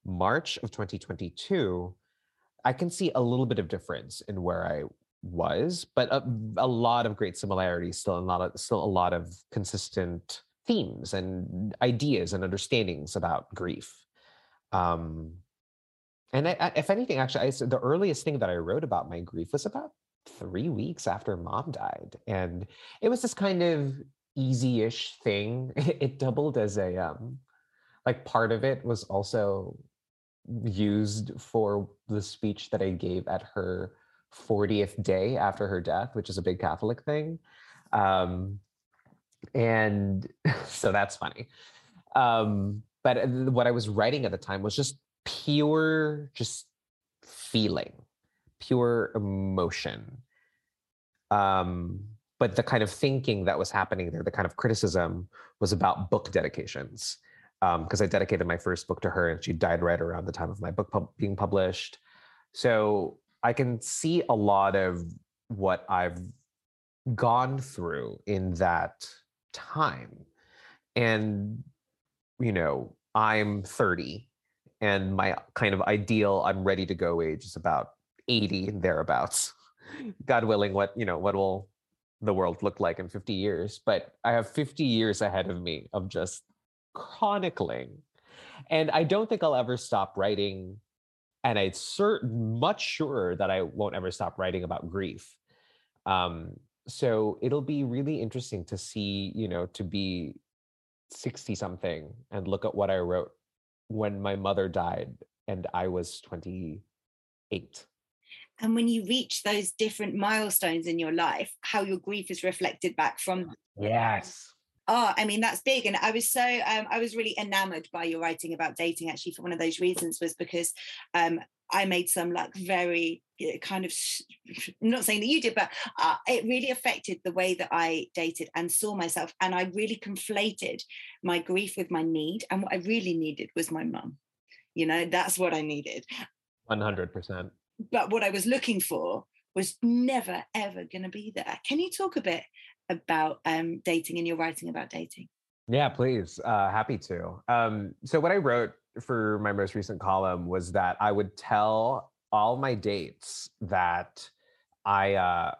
March of twenty twenty-two, I can see a little bit of difference in where I was, but a, a lot of great similarities, still a lot of, still a lot of consistent themes and ideas and understandings about grief. Um, and I, I, if anything, actually, I, the earliest thing that I wrote about my grief was about three weeks after mom died. And it was this kind of easy-ish thing. It, it doubled as a, um, like part of it was also used for the speech that I gave at her fortieth day after her death, which is a big Catholic thing. Um, and so that's funny. Um, but what I was writing at the time was just pure, just feeling, pure emotion. Um, but the kind of thinking that was happening there, the kind of criticism was about book dedications. Because um, I dedicated my first book to her and she died right around the time of my book pub- being published. So I can see a lot of what I've gone through in that time. And, you know, I'm thirty and my kind of ideal I'm ready to go age is about eighty and thereabouts. God willing, what, you know, what will the world look like in fifty years? But I have fifty years ahead of me of just chronicling, and I don't think I'll ever stop writing, and I'm certain much sure that I won't ever stop writing about grief. Um, so it'll be really interesting to see, you know, to be sixty something and look at what I wrote when my mother died and I was twenty-eight. And when you reach those different milestones in your life, how your grief is reflected back from them. Yes. Oh, I mean, that's big. And I was so, um, I was really enamored by your writing about dating, actually, for one of those reasons was because um, I made some like very kind of, I'm not saying that you did, but uh, it really affected the way that I dated and saw myself. And I really conflated my grief with my need. And what I really needed was my mum. You know, that's what I needed. one hundred percent. But what I was looking for was never, ever going to be there. Can you talk a bit about um, dating and your writing about dating? Yeah, please. Uh, happy to. Um, so what I wrote for my most recent column was that I would tell all my dates that I, uh,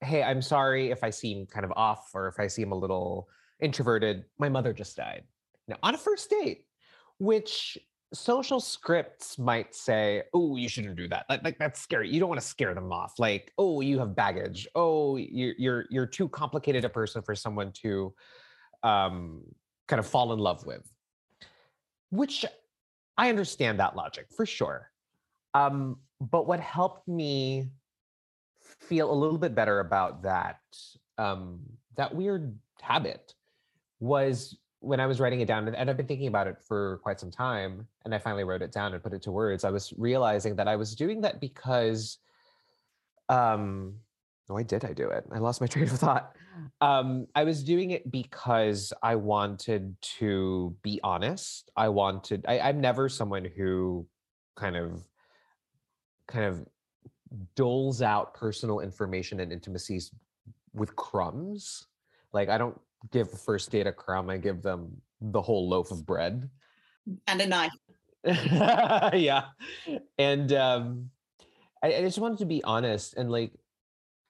hey, I'm sorry if I seem kind of off or if I seem a little introverted. My mother just died. Now, on a first date, which social scripts might say, oh, you shouldn't do that. Like, like that's scary. You don't want to scare them off. Like, oh, you have baggage. Oh, you're you're you're too complicated a person for someone to um, kind of fall in love with. Which I understand that logic for sure. Um, but what helped me feel a little bit better about that um, that weird habit was when I was writing it down, and I've been thinking about it for quite some time, and I finally wrote it down and put it to words, I was realizing that I was doing that because, um, why did I do it? I lost my train of thought. Um, I was doing it because I wanted to be honest. I wanted, I, I'm never someone who kind of, kind of doles out personal information and intimacies with crumbs. Like I don't give the first date a crumb, I give them the whole loaf of bread. And a knife. Yeah. And um, I, I just wanted to be honest. And like,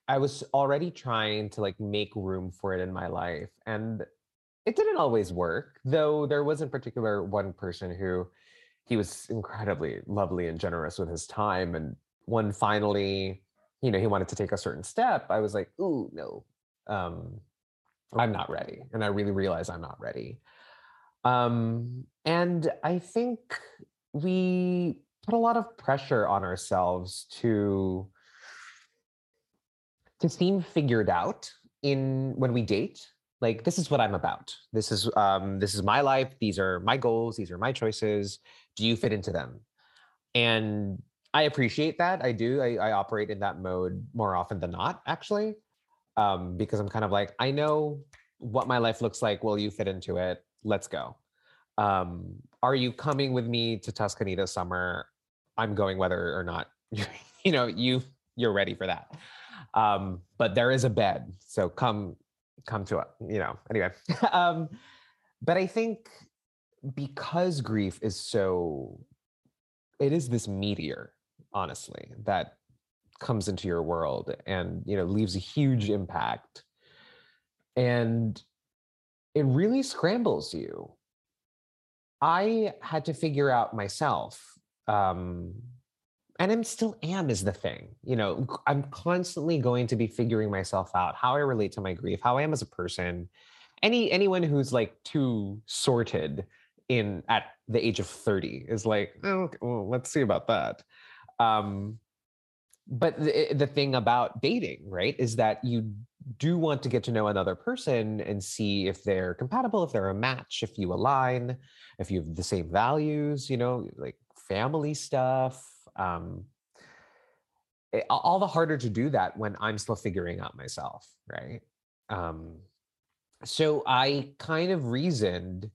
I was already trying to like make room for it in my life. And it didn't always work, though there was in particular one person who, he was incredibly lovely and generous with his time. And when finally, you know, he wanted to take a certain step, I was like, ooh, no. Um, I'm not ready. And I really realize I'm not ready. Um, and I think we put a lot of pressure on ourselves to, to seem figured out in when we date. Like, this is what I'm about. This is, um, this is my life. These are my goals. These are my choices. Do you fit into them? And I appreciate that. I do. I, I operate in that mode more often than not, actually. Um, because I'm kind of like, I know what my life looks like. Will you fit into it? Let's go. Um, are you coming with me to Tuscany this summer? I'm going whether or not, you know, you, you're ready for that. Um, but there is a bed. So come, come to it, you know, anyway. um, but I think because grief is so, it is this meteor, honestly, that comes into your world and, you know, leaves a huge impact. And it really scrambles you. I had to figure out myself, um, and I'm still am is the thing, you know, I'm constantly going to be figuring myself out, how I relate to my grief, how I am as a person. Any, anyone who's like too sorted in at the age of thirty is like, oh, okay, well, let's see about that. Um, but the, the thing about dating, right, is that you do want to get to know another person and see if they're compatible, if they're a match, if you align, if you have the same values, you know, like family stuff. Um, it, all the harder to do that when I'm still figuring out myself, right? Um, so I kind of reasoned,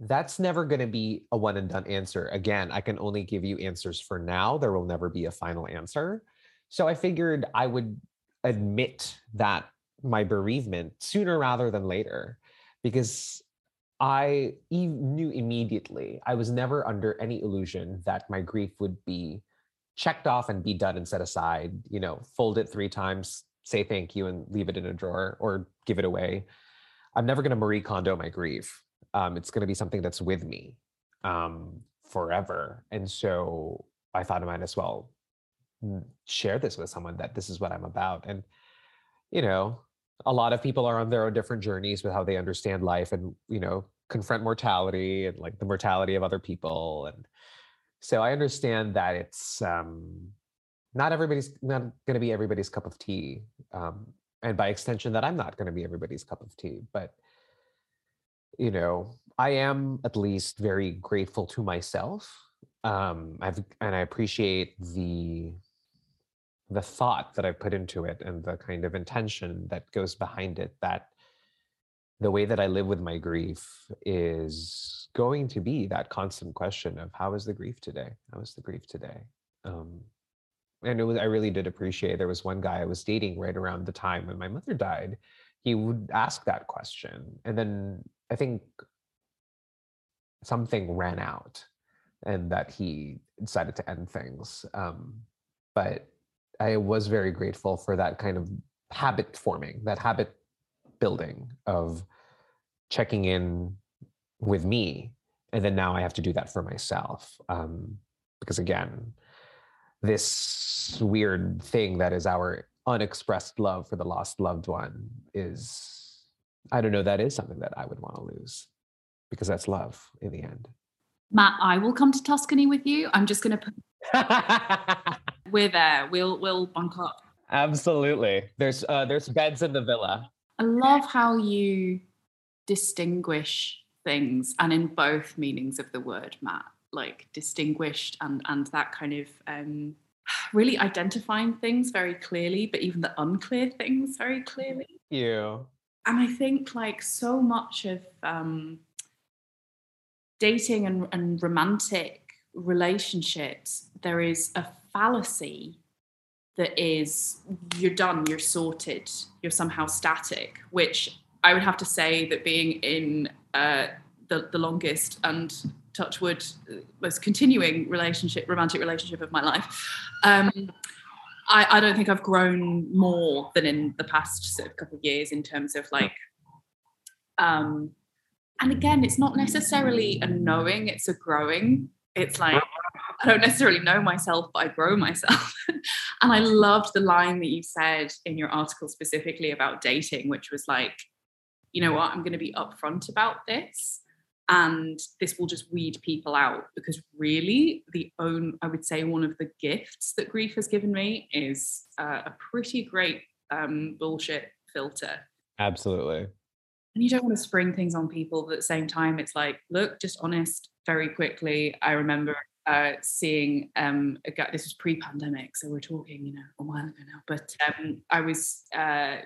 that's never going to be a one and done answer. Again, I can only give you answers for now. There will never be a final answer. So I figured I would admit that my bereavement sooner rather than later, because I knew immediately, I was never under any illusion that my grief would be checked off and be done and set aside, you know, fold it three times, say thank you and leave it in a drawer or give it away. I'm never going to Marie Kondo my grief. Um, it's going to be something that's with me um, forever. And so I thought I might as well share this with someone, that this is what I'm about. And, you know, a lot of people are on their own different journeys with how they understand life and, you know, confront mortality and like the mortality of other people. And so I understand that it's um, not everybody's, not going to be everybody's cup of tea. Um, and by extension that I'm not going to be everybody's cup of tea, but, you know, I am at least very grateful to myself. Um, I've, and I appreciate the, the thought that I put into it and the kind of intention that goes behind it, that the way that I live with my grief is going to be that constant question of how is the grief today? How is the grief today? Um, and it was, I really did appreciate, there was one guy I was dating right around the time when my mother died. He would ask that question. And then I think something ran out and that he decided to end things. Um, but I was very grateful for that kind of habit forming, that habit building of checking in with me. And then now I have to do that for myself. Um, because again, this weird thing that is our unexpressed love for the lost loved one is, I don't know, that is something that I would want to lose, because that's love in the end. Matt, I will come to Tuscany with you. I'm just going to put... We're there. We'll we'll bunk up. Absolutely. There's uh, there's beds in the villa. I love how you distinguish things, and in both meanings of the word, Matt. Like distinguished and and that kind of um, really identifying things very clearly, but even the unclear things very clearly. Yeah. And I think like so much of um, dating and, and romantic relationships, there is a fallacy that is you're done, you're sorted, you're somehow static, which I would have to say that being in uh, the, the longest and touch wood most continuing relationship, romantic relationship of my life, um, I, I don't think I've grown more than in the past sort of couple of years in terms of like, um, and again, it's not necessarily a knowing, it's a growing. It's like, I don't necessarily know myself, but I grow myself. And I loved the line that you said in your article specifically about dating, which was like, you know what, I'm going to be upfront about this. And this will just weed people out. Because really, the own, I would say one of the gifts that grief has given me is uh, a pretty great um, bullshit filter. Absolutely. And you don't want to spring things on people, but at the same time, it's like, look, just honest very quickly. I remember uh, seeing um, a guy, this was pre-pandemic, so we're talking, you know, a while ago now, but um, I was uh,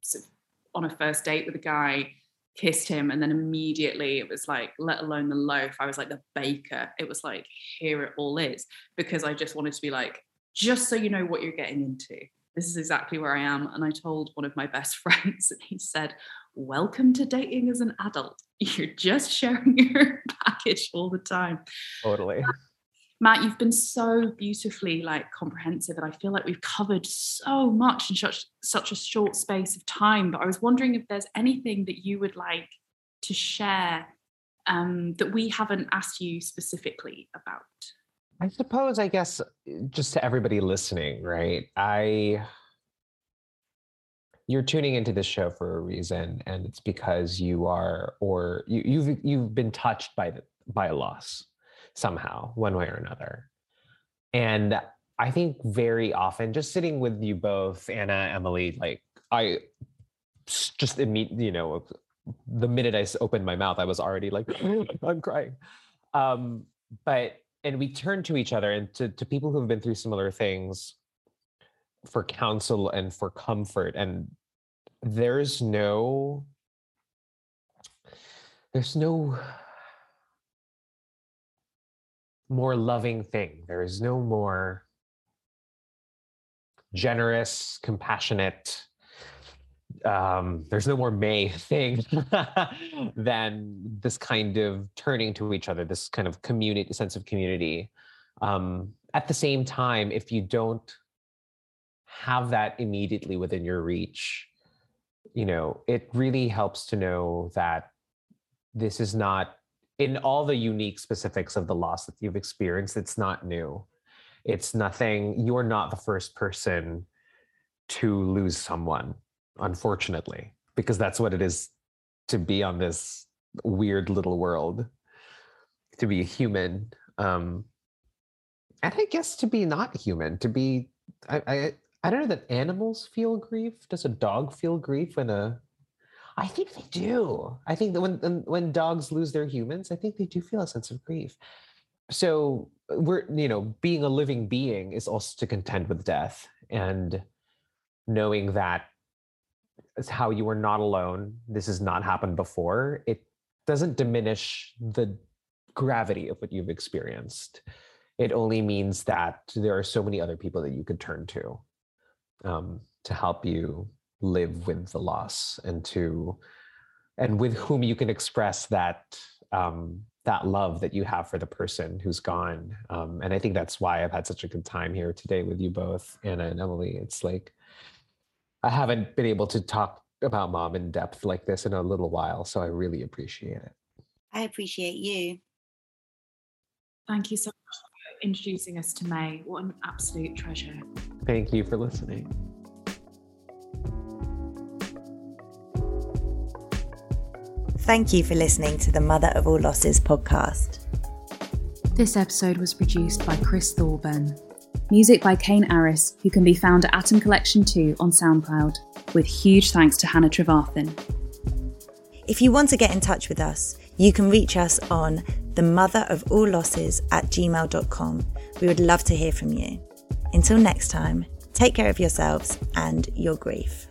sort of on a first date with a guy, kissed him, and then immediately it was like, let alone the loaf, I was like the baker. It was like, here it all is, because I just wanted to be like, just so you know what you're getting into. This is exactly where I am. And I told one of my best friends, and he said, welcome to dating as an adult. You're just sharing your package all the time. Totally. Matt, you've been so beautifully like comprehensive, and I feel like we've covered so much in such such a short space of time, but I was wondering if there's anything that you would like to share um, that we haven't asked you specifically about. I suppose, I guess, just to everybody listening, right? I, you're tuning into this show for a reason, and it's because you are, or you, you've you've been touched by the, by a loss somehow, one way or another. And I think very often, just sitting with you both, Anna, Emily, like I just immediately, you know, the minute I opened my mouth, I was already like, I'm crying. Um, but and we turn to each other and to, to people who have been through similar things for counsel and for comfort. And there's no, there's no more loving thing. There is no more generous, compassionate, um, there's no more May thing than this kind of turning to each other, this kind of community, sense of community. Um, at the same time, if you don't have that immediately within your reach, you know, it really helps to know that this is not, in all the unique specifics of the loss that you've experienced, it's not new. It's nothing, you're not the first person to lose someone, unfortunately, because that's what it is to be on this weird little world, to be a human. Um, and I guess to be not human, to be, I, I, I don't know that animals feel grief. Does a dog feel grief when a, I think they do. I think that when, when dogs lose their humans, I think they do feel a sense of grief. So we're, you know, being a living being is also to contend with death, and knowing that is how you are not alone. This has not happened before. It doesn't diminish the gravity of what you've experienced. It only means that there are so many other people that you could turn to, um, to help you live with the loss, and to, and with whom you can express that, um, that love that you have for the person who's gone. Um, and I think that's why I've had such a good time here today with you both, Anna and Emily. It's like, I haven't been able to talk about mom in depth like this in a little while, so I really appreciate it. I appreciate you. Thank you so much for introducing us to May. What an absolute treasure. Thank you for listening. Thank you for listening to the Mother of All Losses podcast. This episode was produced by Chris Thorburn. Music by Kane Aris, who can be found at Atom Collection two on SoundCloud, with huge thanks to Hannah Trevarthen. If you want to get in touch with us, you can reach us on the mother of all losses at gmail dot com. We would love to hear from you. Until next time, take care of yourselves and your grief.